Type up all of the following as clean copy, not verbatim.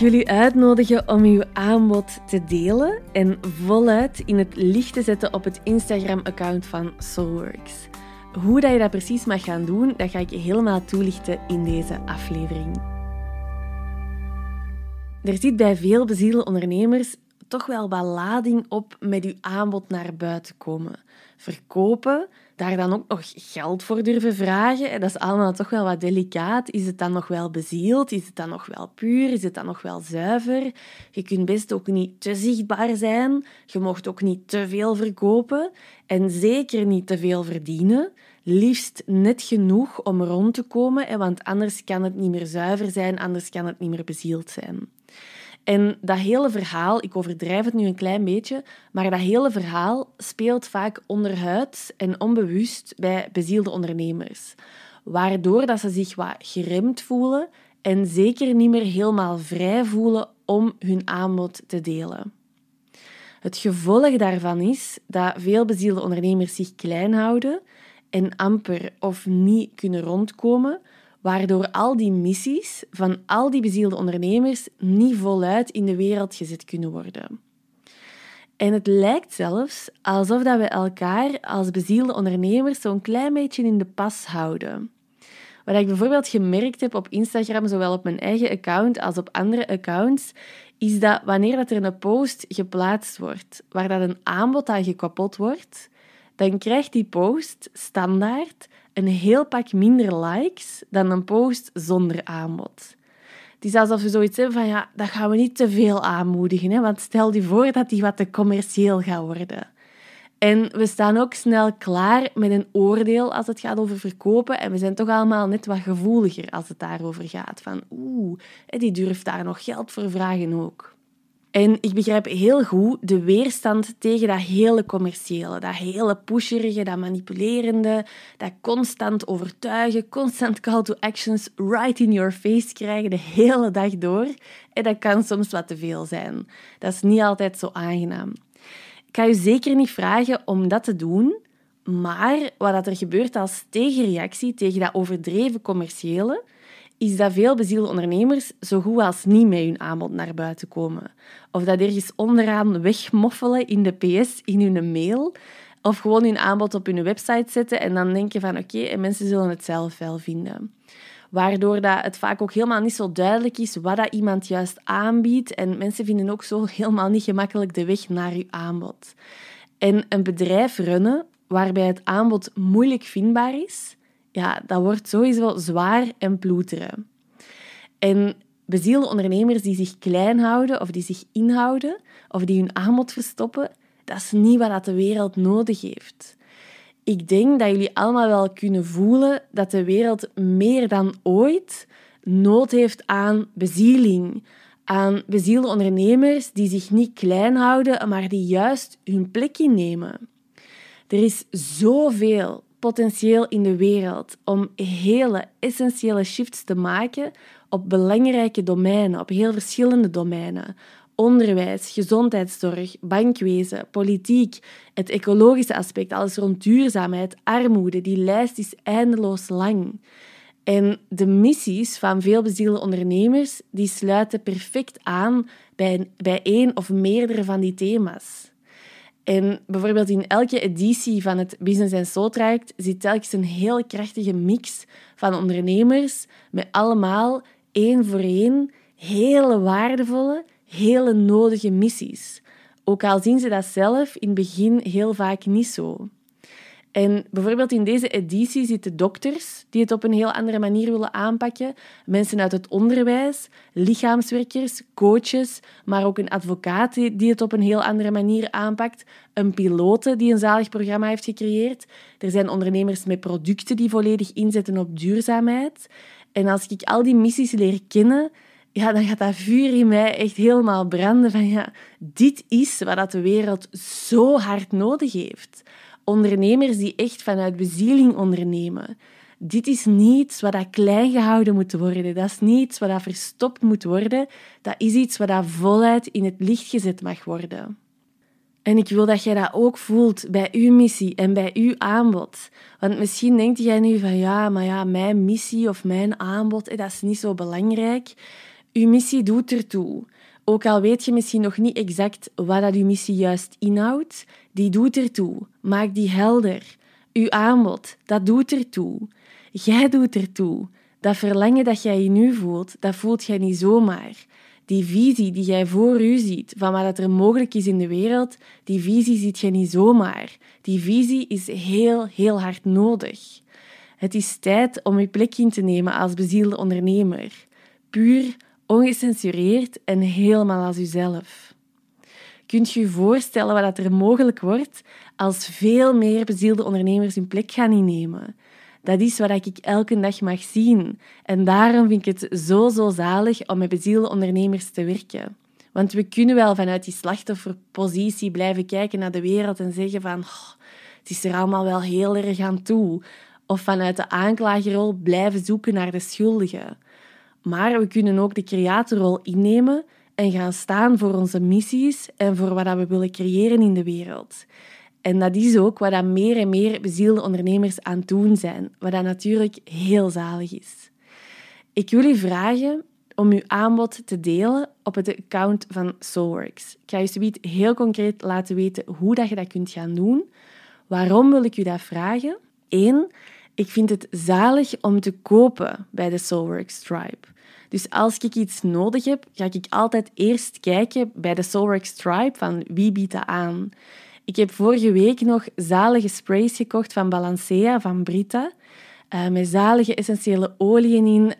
jullie uitnodigen om uw aanbod te delen en voluit in het licht te zetten op het Instagram-account van SoulWorks. Hoe dat je dat precies mag gaan doen, dat ga ik helemaal toelichten in deze aflevering. Er zit bij veel bezielde ondernemers toch wel wat lading op met uw aanbod naar buiten komen. Verkopen, daar dan ook nog geld voor durven vragen, dat is allemaal toch wel wat delicaat. Is het dan nog wel bezield? Is het dan nog wel puur? Is het dan nog wel zuiver? Je kunt best ook niet te zichtbaar zijn. Je mag ook niet te veel verkopen en zeker niet te veel verdienen. Liefst net genoeg om rond te komen, want anders kan het niet meer zuiver zijn, anders kan het niet meer bezield zijn. En dat hele verhaal, ik overdrijf het nu een klein beetje, maar dat hele verhaal speelt vaak onderhuids en onbewust bij bezielde ondernemers. Waardoor dat ze zich wat geremd voelen en zeker niet meer helemaal vrij voelen om hun aanbod te delen. Het gevolg daarvan is dat veel bezielde ondernemers zich klein houden en amper of niet kunnen rondkomen, waardoor al die missies van al die bezielde ondernemers niet voluit in de wereld gezet kunnen worden. En het lijkt zelfs alsof we elkaar als bezielde ondernemers zo'n klein beetje in de pas houden. Wat ik bijvoorbeeld gemerkt heb op Instagram, zowel op mijn eigen account als op andere accounts, is dat wanneer er een post geplaatst wordt waar een aanbod aan gekoppeld wordt, dan krijgt die post standaard een heel pak minder likes dan een post zonder aanbod. Het is alsof we zoiets hebben van, ja, dat gaan we niet te veel aanmoedigen, hè, want stel je voor dat die wat te commercieel gaat worden. En we staan ook snel klaar met een oordeel als het gaat over verkopen en we zijn toch allemaal net wat gevoeliger als het daarover gaat. Van, die durft daar nog geld voor vragen ook. En ik begrijp heel goed de weerstand tegen dat hele commerciële, dat hele pusherige, dat manipulerende, dat constant overtuigen, constant call to actions, right in your face krijgen de hele dag door. En dat kan soms wat te veel zijn. Dat is niet altijd zo aangenaam. Ik ga je zeker niet vragen om dat te doen, maar wat er gebeurt als tegenreactie tegen dat overdreven commerciële, is dat veel bezielde ondernemers zo goed als niet met hun aanbod naar buiten komen. Of dat ergens onderaan wegmoffelen in de PS, in hun mail. Of gewoon hun aanbod op hun website zetten en dan denken van oké, en mensen zullen het zelf wel vinden. Waardoor dat het vaak ook helemaal niet zo duidelijk is wat dat iemand juist aanbiedt. En mensen vinden ook zo helemaal niet gemakkelijk de weg naar uw aanbod. En een bedrijf runnen waarbij het aanbod moeilijk vindbaar is, ja, dat wordt sowieso zwaar en ploeteren. En bezielde ondernemers die zich klein houden of die zich inhouden of die hun aanbod verstoppen, dat is niet wat de wereld nodig heeft. Ik denk dat jullie allemaal wel kunnen voelen dat de wereld meer dan ooit nood heeft aan bezieling. Aan bezielde ondernemers die zich niet klein houden, maar die juist hun plek innemen. Er is zoveel potentieel in de wereld om hele essentiële shifts te maken op belangrijke domeinen, op heel verschillende domeinen. Onderwijs, gezondheidszorg, bankwezen, politiek, het ecologische aspect, alles rond duurzaamheid, armoede, die lijst is eindeloos lang. En de missies van veel bezielde ondernemers die sluiten perfect aan bij één of meerdere van die thema's. En bijvoorbeeld in elke editie van het Business & Soul Traject zit telkens een heel krachtige mix van ondernemers met allemaal één voor één hele waardevolle, hele nodige missies. Ook al zien ze dat zelf in het begin heel vaak niet zo. En bijvoorbeeld in deze editie zitten dokters die het op een heel andere manier willen aanpakken, mensen uit het onderwijs, lichaamswerkers, coaches, maar ook een advocaat die het op een heel andere manier aanpakt, een piloot die een zalig programma heeft gecreëerd. Er zijn ondernemers met producten die volledig inzetten op duurzaamheid. En als ik al die missies leer kennen, ja, dan gaat dat vuur in mij echt helemaal branden van ja, dit is wat de wereld zo hard nodig heeft. Ondernemers die echt vanuit bezieling ondernemen. Dit is niet iets wat klein gehouden moet worden. Dat is niet iets wat verstopt moet worden. Dat is iets wat voluit in het licht gezet mag worden. En ik wil dat jij dat ook voelt bij uw missie en bij uw aanbod. Want misschien denkt jij nu van ja, maar ja, mijn missie of mijn aanbod, dat is niet zo belangrijk. Je missie doet ertoe. Ook al weet je misschien nog niet exact wat dat je missie juist inhoudt, die doet ertoe. Maak die helder. Je aanbod, dat doet ertoe. Jij doet ertoe. Dat verlangen dat jij je nu voelt, dat voelt jij niet zomaar. Die visie die jij voor u ziet, van wat er mogelijk is in de wereld, die visie ziet je niet zomaar. Die visie is heel, heel hard nodig. Het is tijd om je plek in te nemen als bezielde ondernemer. Puur, ongecensureerd en helemaal als jezelf. Kunt je je voorstellen wat er mogelijk wordt als veel meer bezielde ondernemers hun plek gaan innemen? Dat is wat ik elke dag mag zien. En daarom vind ik het zo zalig om met bezielde ondernemers te werken. Want we kunnen wel vanuit die slachtofferpositie blijven kijken naar de wereld en zeggen van het is er allemaal wel heel erg aan toe. Of vanuit de aanklagerrol blijven zoeken naar de schuldigen. Maar we kunnen ook de creatorrol innemen en gaan staan voor onze missies en voor wat we willen creëren in de wereld. En dat is ook wat meer en meer bezielde ondernemers aan het doen zijn, wat natuurlijk heel zalig is. Ik wil u vragen om uw aanbod te delen op het account van SoulWorks. Ik ga je zoiets heel concreet laten weten hoe je dat kunt gaan doen. Waarom wil ik u dat vragen? 1. Ik vind het zalig om te kopen bij de SoulWorks Tribe. Dus als ik iets nodig heb, ga ik altijd eerst kijken bij de SoulWorks Tribe van wie biedt dat aan. Ik heb vorige week nog zalige sprays gekocht van Balancea, van Brita. Met zalige essentiële oliën in.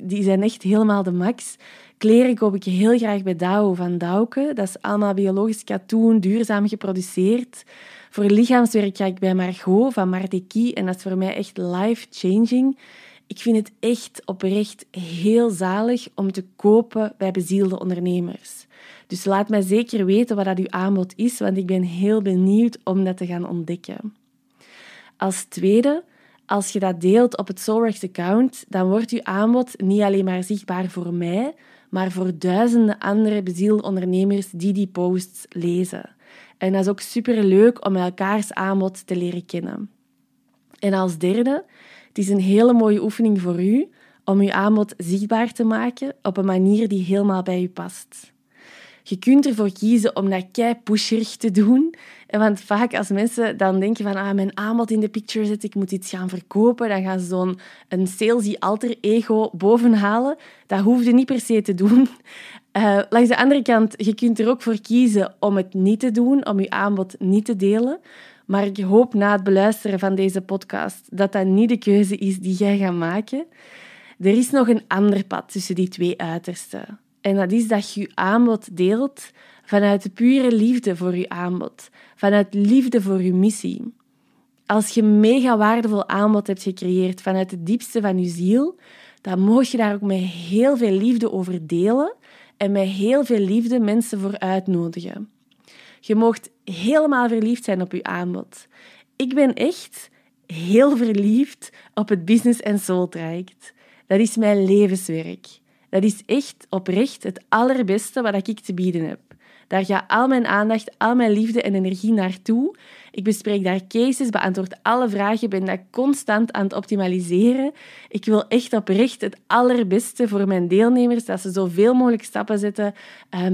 Die zijn echt helemaal de max. Kleren koop ik heel graag bij Dao van Dauke. Dat is allemaal biologisch katoen, duurzaam geproduceerd. Voor lichaamswerk ga ik bij Margot van Martekie. En dat is voor mij echt life-changing. Ik vind het echt oprecht heel zalig om te kopen bij bezielde ondernemers. Dus laat mij zeker weten wat dat uw aanbod is, want ik ben heel benieuwd om dat te gaan ontdekken. Als tweede, als je dat deelt op het SoulWorks-account, dan wordt uw aanbod niet alleen maar zichtbaar voor mij, maar voor duizenden andere bezielde ondernemers die posts lezen. En dat is ook superleuk om elkaars aanbod te leren kennen. En als derde, het is een hele mooie oefening voor u om uw aanbod zichtbaar te maken op een manier die helemaal bij u past. Je kunt ervoor kiezen om dat kei-pusherig te doen. Want vaak als mensen dan denken van mijn aanbod in de picture zet, ik moet iets gaan verkopen, dan gaan ze een salesy alter ego bovenhalen. Dat hoef je niet per se te doen. Langs de andere kant, je kunt er ook voor kiezen om het niet te doen, om je aanbod niet te delen. Maar ik hoop na het beluisteren van deze podcast dat dat niet de keuze is die jij gaat maken. Er is nog een ander pad tussen die twee uitersten. En dat is dat je je aanbod deelt vanuit de pure liefde voor je aanbod. Vanuit liefde voor je missie. Als je een mega waardevol aanbod hebt gecreëerd vanuit het diepste van je ziel, dan mag je daar ook met heel veel liefde over delen en met heel veel liefde mensen voor uitnodigen. Je mag helemaal verliefd zijn op je aanbod. Ik ben echt heel verliefd op het business- en soul-traject. Dat is mijn levenswerk. Dat is echt oprecht het allerbeste wat ik te bieden heb. Daar gaat al mijn aandacht, al mijn liefde en energie naartoe. Ik bespreek daar cases, beantwoord alle vragen, ben dat constant aan het optimaliseren. Ik wil echt oprecht het allerbeste voor mijn deelnemers, dat ze zoveel mogelijk stappen zetten,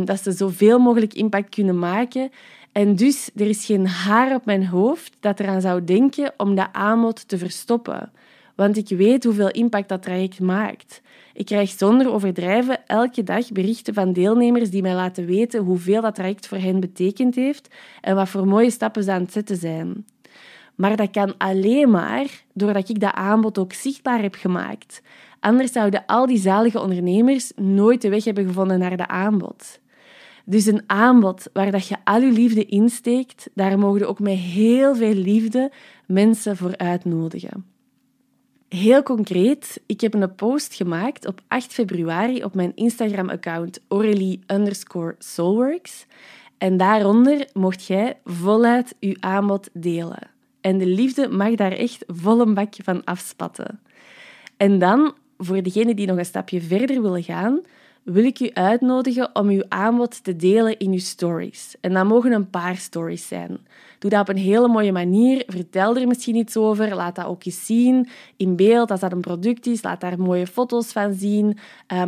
dat ze zoveel mogelijk impact kunnen maken. En dus, er is geen haar op mijn hoofd dat eraan zou denken om dat aanbod te verstoppen. Want ik weet hoeveel impact dat traject maakt. Ik krijg zonder overdrijven elke dag berichten van deelnemers die mij laten weten hoeveel dat traject voor hen betekend heeft en wat voor mooie stappen ze aan het zetten zijn. Maar dat kan alleen maar doordat ik dat aanbod ook zichtbaar heb gemaakt. Anders zouden al die zalige ondernemers nooit de weg hebben gevonden naar dat aanbod. Dus een aanbod waar dat je al je liefde insteekt, daar mogen ook met heel veel liefde mensen voor uitnodigen. Heel concreet, ik heb een post gemaakt op 8 februari op mijn Instagram-account aurelie_soulworks. En daaronder mocht jij voluit je aanbod delen. En de liefde mag daar echt vol een bak van afspatten. En dan, voor degenen die nog een stapje verder willen gaan, wil ik u uitnodigen om uw aanbod te delen in uw stories. En dat mogen een paar stories zijn. Doe dat op een hele mooie manier. Vertel er misschien iets over. Laat dat ook eens zien in beeld. Als dat een product is, laat daar mooie foto's van zien.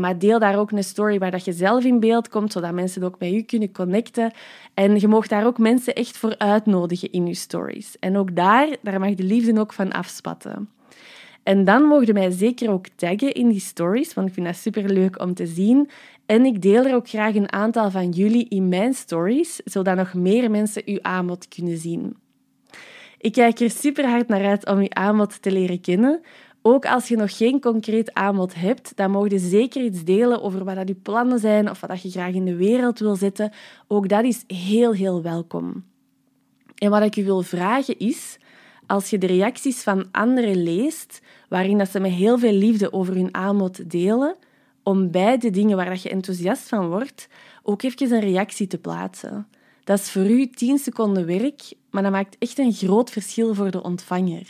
Maar deel daar ook een story waar dat je zelf in beeld komt, zodat mensen ook met je kunnen connecten. En je mag daar ook mensen echt voor uitnodigen in je stories. En ook daar mag de liefde ook van afspatten. En dan mogen jullie mij zeker ook taggen in die stories, want ik vind dat superleuk om te zien. En ik deel er ook graag een aantal van jullie in mijn stories, zodat nog meer mensen uw aanbod kunnen zien. Ik kijk er super hard naar uit om uw aanbod te leren kennen. Ook als je nog geen concreet aanbod hebt, dan mogen je zeker iets delen over wat je plannen zijn of wat je graag in de wereld wil zetten. Ook dat is heel, heel welkom. En wat ik je wil vragen is, als je de reacties van anderen leest, waarin dat ze met heel veel liefde over hun aanbod delen, om bij de dingen waar dat je enthousiast van wordt, ook even een reactie te plaatsen. Dat is voor u 10 seconden werk, maar dat maakt echt een groot verschil voor de ontvanger.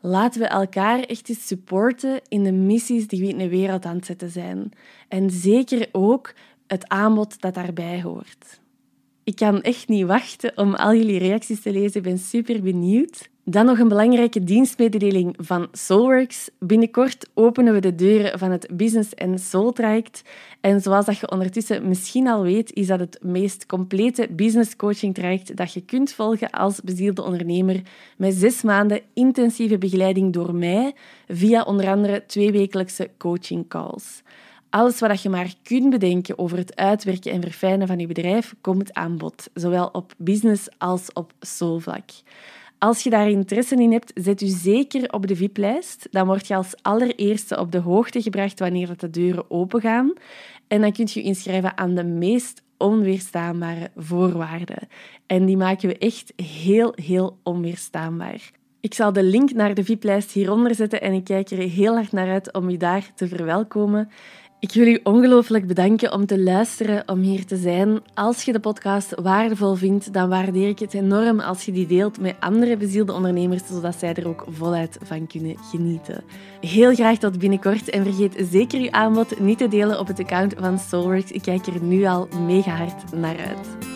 Laten we elkaar echt eens supporten in de missies die we in de wereld aan het zetten zijn. En zeker ook het aanbod dat daarbij hoort. Ik kan echt niet wachten om al jullie reacties te lezen. Ik ben super benieuwd. Dan nog een belangrijke dienstmededeling van SoulWorks. Binnenkort openen we de deuren van het Business and Soul traject. En zoals dat je ondertussen misschien al weet, is dat het meest complete business coaching traject dat je kunt volgen als bezielde ondernemer, met 6 maanden intensieve begeleiding door mij, via onder andere 2 wekelijkse coaching calls. Alles wat je maar kunt bedenken over het uitwerken en verfijnen van je bedrijf, komt aan bod, zowel op business als op soulvlak. Als je daar interesse in hebt, zet u zeker op de VIP-lijst. Dan word je als allereerste op de hoogte gebracht wanneer de deuren opengaan. En dan kun je je inschrijven aan de meest onweerstaanbare voorwaarden. En die maken we echt heel, heel onweerstaanbaar. Ik zal de link naar de VIP-lijst hieronder zetten en ik kijk er heel hard naar uit om je daar te verwelkomen. Ik wil u ongelooflijk bedanken om te luisteren, om hier te zijn. Als je de podcast waardevol vindt, dan waardeer ik het enorm als je die deelt met andere bezielde ondernemers, zodat zij er ook voluit van kunnen genieten. Heel graag tot binnenkort en vergeet zeker uw aanbod niet te delen op het account van SoulWorks. Ik kijk er nu al mega hard naar uit.